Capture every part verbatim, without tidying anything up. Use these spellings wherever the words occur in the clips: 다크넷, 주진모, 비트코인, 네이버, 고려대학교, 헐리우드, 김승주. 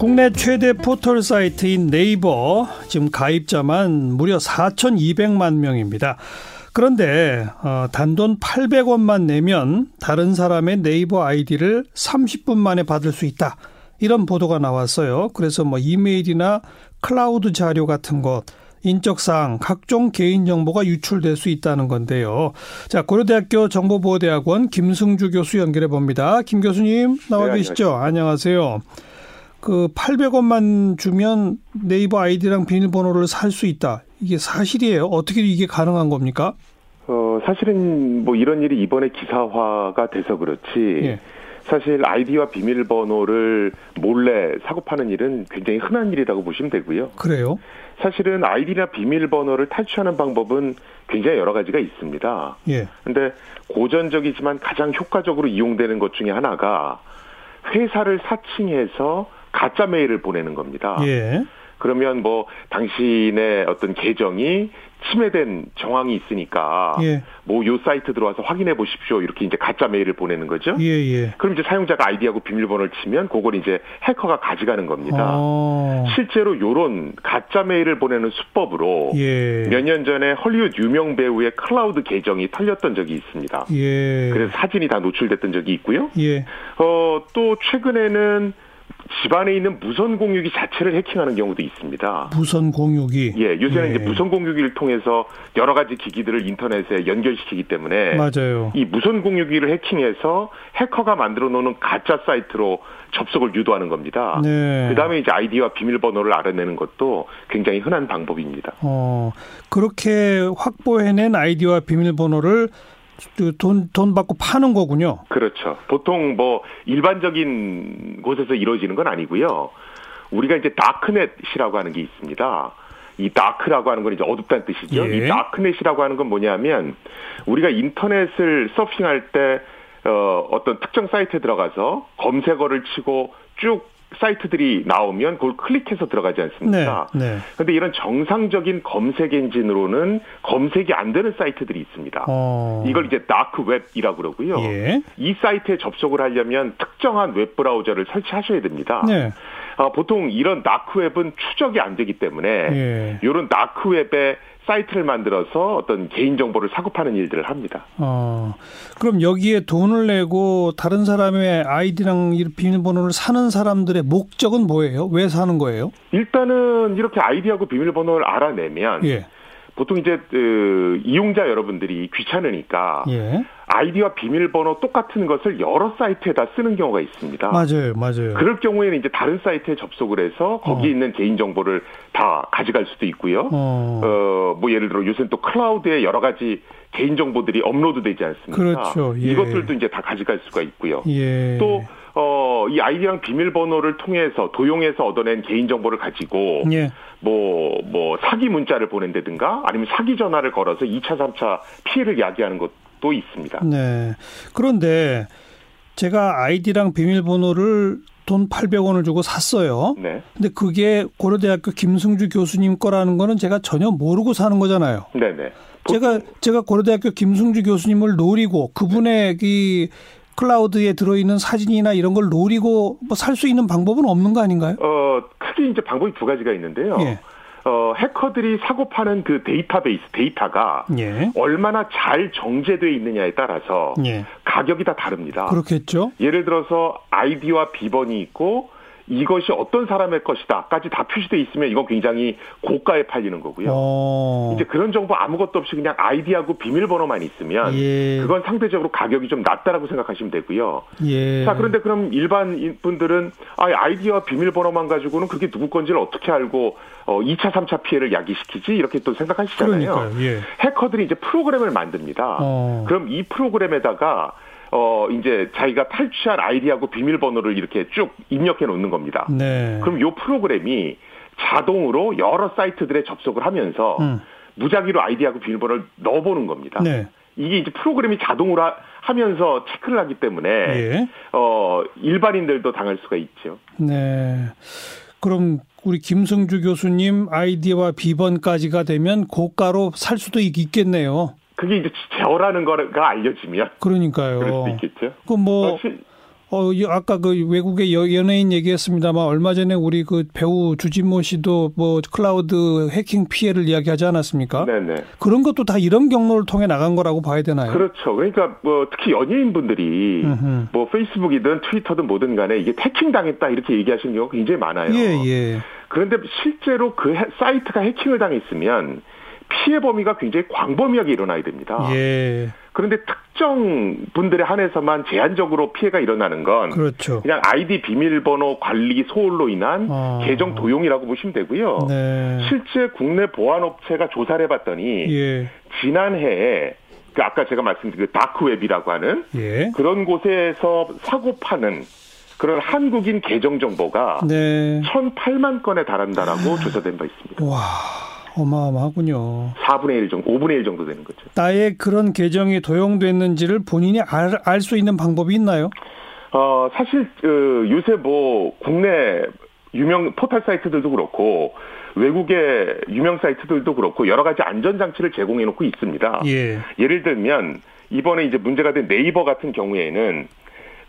국내 최대 포털 사이트인 네이버, 지금 가입자만 무려 사천이백만 명입니다. 그런데 단돈 팔백 원만 내면 다른 사람의 네이버 아이디를 삼십 분 만에 받을 수 있다. 이런 보도가 나왔어요. 그래서 뭐 이메일이나 클라우드 자료 같은 것, 인적사항, 각종 개인정보가 유출될 수 있다는 건데요. 자, 고려대학교 정보보호대학원 김승주 교수 연결해 봅니다. 김 교수님 나와 네, 계시죠? 안녕하세요. 안녕하세요. 그 팔백 원만 주면 네이버 아이디랑 비밀번호를 살 수 있다. 이게 사실이에요? 어떻게 이게 가능한 겁니까? 어, 사실은 뭐 이런 일이 이번에 기사화가 돼서 그렇지. 예. 사실 아이디와 비밀번호를 몰래 사고파는 일은 굉장히 흔한 일이라고 보시면 되고요. 그래요? 사실은 아이디나 비밀번호를 탈취하는 방법은 굉장히 여러 가지가 있습니다. 예. 근데 고전적이지만 가장 효과적으로 이용되는 것 중에 하나가 회사를 사칭해서 가짜 메일을 보내는 겁니다. 예. 그러면 뭐 당신의 어떤 계정이 침해된 정황이 있으니까 예. 뭐 요 사이트 들어와서 확인해 보십시오. 이렇게 이제 가짜 메일을 보내는 거죠. 예, 예. 그럼 이제 사용자가 아이디하고 비밀번호를 치면 그걸 이제 해커가 가져가는 겁니다. 오. 실제로 요런 가짜 메일을 보내는 수법으로 예. 몇 년 전에 헐리우드 유명 배우의 클라우드 계정이 털렸던 적이 있습니다. 예. 그래서 사진이 다 노출됐던 적이 있고요. 예. 어, 또 최근에는 집안에 있는 무선 공유기 자체를 해킹하는 경우도 있습니다. 무선 공유기? 예, 요새는 예. 이제 무선 공유기를 통해서 여러 가지 기기들을 인터넷에 연결시키기 때문에 맞아요. 이 무선 공유기를 해킹해서 해커가 만들어 놓는 가짜 사이트로 접속을 유도하는 겁니다. 네. 그다음에 이제 아이디와 비밀번호를 알아내는 것도 굉장히 흔한 방법입니다. 어, 그렇게 확보해낸 아이디와 비밀번호를 돈, 돈 받고 파는 거군요. 그렇죠. 보통 뭐 일반적인 곳에서 이루어지는 건 아니고요. 우리가 이제 다크넷이라고 하는 게 있습니다. 이 다크라고 하는 건 이제 어둡다는 뜻이죠. 예. 이 다크넷이라고 하는 건 뭐냐면 우리가 인터넷을 서핑할 때 어, 어떤 특정 사이트에 들어가서 검색어를 치고 쭉 사이트들이 나오면 그걸 클릭해서 들어가지 않습니까? 네, 네. 그런데 이런 정상적인 검색 엔진으로는 검색이 안 되는 사이트들이 있습니다. 어... 이걸 이제 다크웹이라고 그러고요. 예. 이 사이트에 접속을 하려면 특정한 웹브라우저를 설치하셔야 됩니다. 네. 어, 보통 이런 다크웹은 추적이 안 되기 때문에 예. 이런 다크웹에 사이트를 만들어서 어떤 개인정보를 사고파는 일들을 합니다. 어, 그럼 여기에 돈을 내고 다른 사람의 아이디랑 비밀번호를 사는 사람들의 목적은 뭐예요? 왜 사는 거예요? 일단은 이렇게 아이디하고 비밀번호를 알아내면 예. 보통 이제 그, 이용자 여러분들이 귀찮으니까 예. 아이디와 비밀번호 똑같은 것을 여러 사이트에다 쓰는 경우가 있습니다. 맞아요, 맞아요. 그럴 경우에는 이제 다른 사이트에 접속을 해서 거기 어. 있는 개인 정보를 다 가져갈 수도 있고요. 어, 어 뭐 예를 들어 요새는 또 클라우드에 여러 가지 개인 정보들이 업로드되지 않습니까? 그렇죠. 예. 이것들도 이제 다 가져갈 수가 있고요. 예. 또 어, 이 아이디랑 비밀번호를 통해서 도용해서 얻어낸 개인 정보를 가지고 예. 뭐, 뭐 사기 문자를 보낸다든가 아니면 사기 전화를 걸어서 이 차, 삼 차 피해를 야기하는 것. 또 있습니다. 네. 그런데 제가 아이디랑 비밀번호를 돈 팔백 원을 주고 샀어요. 네. 근데 그게 고려대학교 김승주 교수님 거라는 거는 제가 전혀 모르고 사는 거잖아요. 네, 네. 제가 제가 고려대학교 김승주 교수님을 노리고 그분의 이 클라우드에 들어있는 사진이나 이런 걸 노리고 뭐 살 수 있는 방법은 없는 거 아닌가요? 어, 크게 이제 방법이 두 가지가 있는데요. 예. 어, 해커들이 사고파는 그 데이터베이스, 데이터가 예. 얼마나 잘 정제되어 있느냐에 따라서 예. 가격이 다 다릅니다. 그렇겠죠. 예를 들어서 아이디와 비번이 있고 이것이 어떤 사람의 것이다까지 다 표시되어 있으면 이건 굉장히 고가에 팔리는 거고요. 오. 이제 그런 정보 아무것도 없이 그냥 아이디하고 비밀번호만 있으면 예. 그건 상대적으로 가격이 좀 낮다라고 생각하시면 되고요. 예. 자, 그런데 그럼 일반 분들은 아이디와 비밀번호만 가지고는 그게 누구 건지를 어떻게 알고 이 차, 삼 차 피해를 야기시키지 이렇게 또 생각하시잖아요. 예. 해커들이 이제 프로그램을 만듭니다. 오. 그럼 이 프로그램에다가 어, 이제 자기가 탈취한 아이디하고 비밀번호를 이렇게 쭉 입력해 놓는 겁니다. 네. 그럼 요 프로그램이 자동으로 여러 사이트들에 접속을 하면서 음. 무작위로 아이디하고 비밀번호를 넣어보는 겁니다. 네. 이게 이제 프로그램이 자동으로 하, 하면서 체크를 하기 때문에 예. 어, 일반인들도 당할 수가 있죠. 네. 그럼 우리 김승주 교수님 아이디와 비번까지가 되면 고가로 살 수도 있겠네요. 그게 이제 제어라는 거가 알려지면. 그러니까요. 그럴 수도 있겠죠. 그 뭐, 어, 아까 그 외국의 연예인 얘기했습니다만 얼마 전에 우리 그 배우 주진모 씨도 뭐 클라우드 해킹 피해를 이야기하지 않았습니까? 네네. 그런 것도 다 이런 경로를 통해 나간 거라고 봐야 되나요? 그렇죠. 그러니까 뭐 특히 연예인분들이 으흠. 뭐 페이스북이든 트위터든 뭐든 간에 이게 해킹당했다 이렇게 얘기하시는 경우가 굉장히 많아요. 예, 예. 그런데 실제로 그 사이트가 해킹을 당했으면 피해 범위가 굉장히 광범위하게 일어나야 됩니다. 예. 그런데 특정 분들에 한해서만 제한적으로 피해가 일어나는 건 그렇죠. 그냥 아이디 비밀번호 관리 소홀로 인한 아. 계정 도용이라고 보시면 되고요. 네. 실제 국내 보안업체가 조사를 해봤더니 예. 지난해에 그 아까 제가 말씀드린 그 다크웹이라고 하는 예. 그런 곳에서 사고 파는 그런 한국인 계정 정보가 네. 천팔만 건에 달한다라고 조사된 바 있습니다. 와. 어마어마하군요. 사분의 일 정도, 오분의 일 정도 되는 거죠. 나의 그런 계정이 도용됐는지를 본인이 알, 알 수 있는 방법이 있나요? 어, 사실 그, 요새 뭐 국내 유명 포털 사이트들도 그렇고 외국의 유명 사이트들도 그렇고 여러 가지 안전 장치를 제공해 놓고 있습니다. 예. 예를 들면 이번에 이제 문제가 된 네이버 같은 경우에는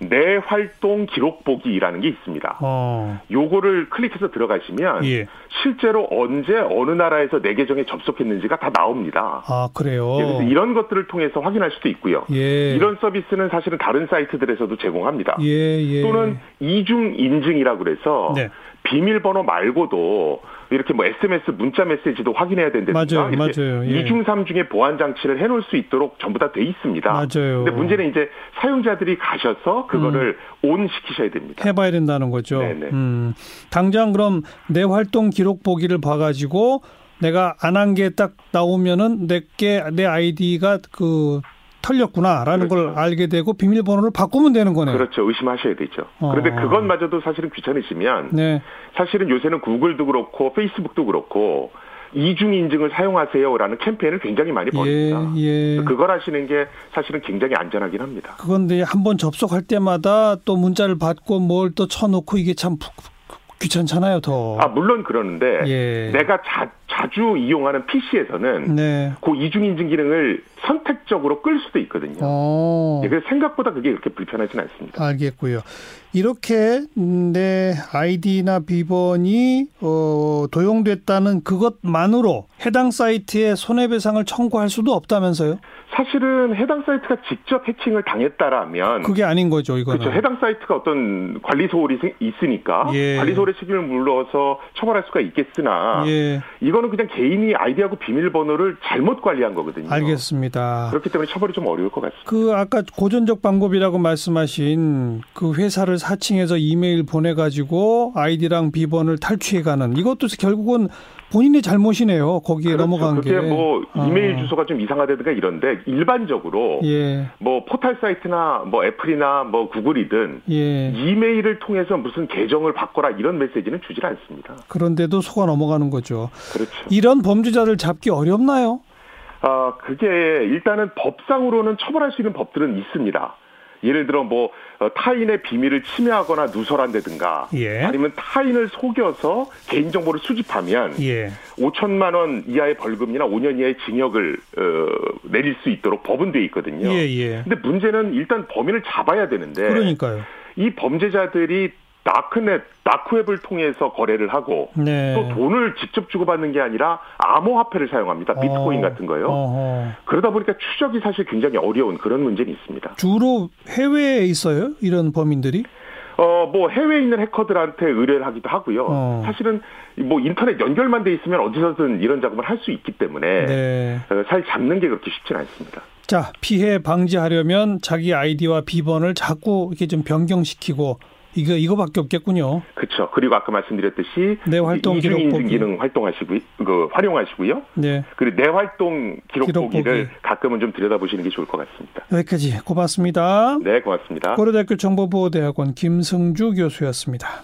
내 활동 기록 보기라는 게 있습니다. 어. 요거를 클릭해서 들어가시면 예. 실제로 언제 어느 나라에서 내 계정에 접속했는지가 다 나옵니다. 아, 그래요? 예, 그래서 이런 것들을 통해서 확인할 수도 있고요. 예. 이런 서비스는 사실은 다른 사이트들에서도 제공합니다. 예, 예. 또는 이중 인증이라고 그래서 네. 비밀번호 말고도 이렇게 뭐 에스엠에스 문자 메시지도 확인해야 된다든가 맞아요, 맞아요. 예. 이중 삼중의 보안 장치를 해놓을 수 있도록 전부 다 돼 있습니다. 맞아요. 근데 문제는 이제 사용자들이 가셔서 그거를 음. 온 시키셔야 됩니다. 해봐야 된다는 거죠. 네네. 음. 당장 그럼 내 활동 기록 보기를 봐가지고 내가 안 한 게 딱 나오면은 내게 내 아이디가 그 털렸구나라는 그렇죠. 걸 알게 되고 비밀번호를 바꾸면 되는 거네요. 그렇죠. 의심하셔야 되죠. 어. 그런데 그것마저도 사실은 귀찮으시면 네. 사실은 요새는 구글도 그렇고 페이스북도 그렇고 이중인증을 사용하세요라는 캠페인을 굉장히 많이 벌입니다. 예, 예. 그걸 하시는 게 사실은 굉장히 안전하긴 합니다. 그런데 한번 접속할 때마다 또 문자를 받고 뭘 또 쳐놓고 이게 참 귀찮잖아요. 더. 아 물론 그러는데 예. 내가 자, 자주 이용하는 피씨에서는 네. 그 이중인증 기능을 선택적으로 끌 수도 있거든요. 예, 그래서 생각보다 그게 그렇게 불편하진 않습니다. 알겠고요. 이렇게 내 아이디나 비번이 어, 도용됐다는 그것만으로 해당 사이트에 손해배상을 청구할 수도 없다면서요? 사실은 해당 사이트가 직접 해킹을 당했다라면 그게 아닌 거죠, 이거는. 그렇죠. 해당 사이트가 어떤 관리 소홀이 있으니까 예. 관리 소홀의 책임을 물러서 처벌할 수가 있겠으나 예. 이거는 그냥 개인이 아이디하고 비밀번호를 잘못 관리한 거거든요. 알겠습니다. 그렇기 때문에 처벌이 좀 어려울 것 같습니다. 그 아까 고전적 방법이라고 말씀하신 그 회사를 사칭해서 이메일 보내가지고 아이디랑 비번을 탈취해가는 이것도 결국은 본인의 잘못이네요. 거기에 그렇죠. 넘어간 게. 그게 뭐 이메일 아. 주소가 좀 이상하다든가 이런데 일반적으로 예. 뭐 포털 사이트나 뭐 애플이나 뭐 구글이든 예. 이메일을 통해서 무슨 계정을 바꿔라 이런 메시지는 주질 않습니다. 그런데도 속아 넘어가는 거죠. 그렇죠. 이런 범죄자를 잡기 어렵나요? 아 그게 일단은 법상으로는 처벌할 수 있는 법들은 있습니다. 예를 들어 뭐 타인의 비밀을 침해하거나 누설한다든가 예. 아니면 타인을 속여서 개인정보를 수집하면 예. 오천만 원 이하의 벌금이나 오 년 이하의 징역을 어, 내릴 수 있도록 법은 돼 있거든요. 그런데 예, 예. 문제는 일단 범인을 잡아야 되는데 그러니까요. 이 범죄자들이 다크넷, 다크웹을 통해서 거래를 하고 네. 또 돈을 직접 주고받는 게 아니라 암호화폐를 사용합니다. 비트코인 어, 같은 거요. 어허. 그러다 보니까 추적이 사실 굉장히 어려운 그런 문제는 있습니다. 주로 해외에 있어요? 이런 범인들이? 어, 뭐 해외에 있는 해커들한테 의뢰를 하기도 하고요. 어. 사실은 뭐 인터넷 연결만 돼 있으면 어디서든 이런 작업을 할 수 있기 때문에 네. 사실 잡는 게 그렇게 쉽진 않습니다. 자, 피해 방지하려면 자기 아이디와 비번을 자꾸 이렇게 좀 변경시키고 이거 이거밖에 없겠군요. 그렇죠. 그리고 아까 말씀드렸듯이 내 활동 이중 인증 기능 활동하시고 그 활용하시고요. 네. 그리고 내 활동 기록, 기록 보기를 보기. 가끔은 좀 들여다보시는 게 좋을 것 같습니다. 여기까지 고맙습니다. 네, 고맙습니다. 고려대학교 정보보호대학원 김승주 교수였습니다.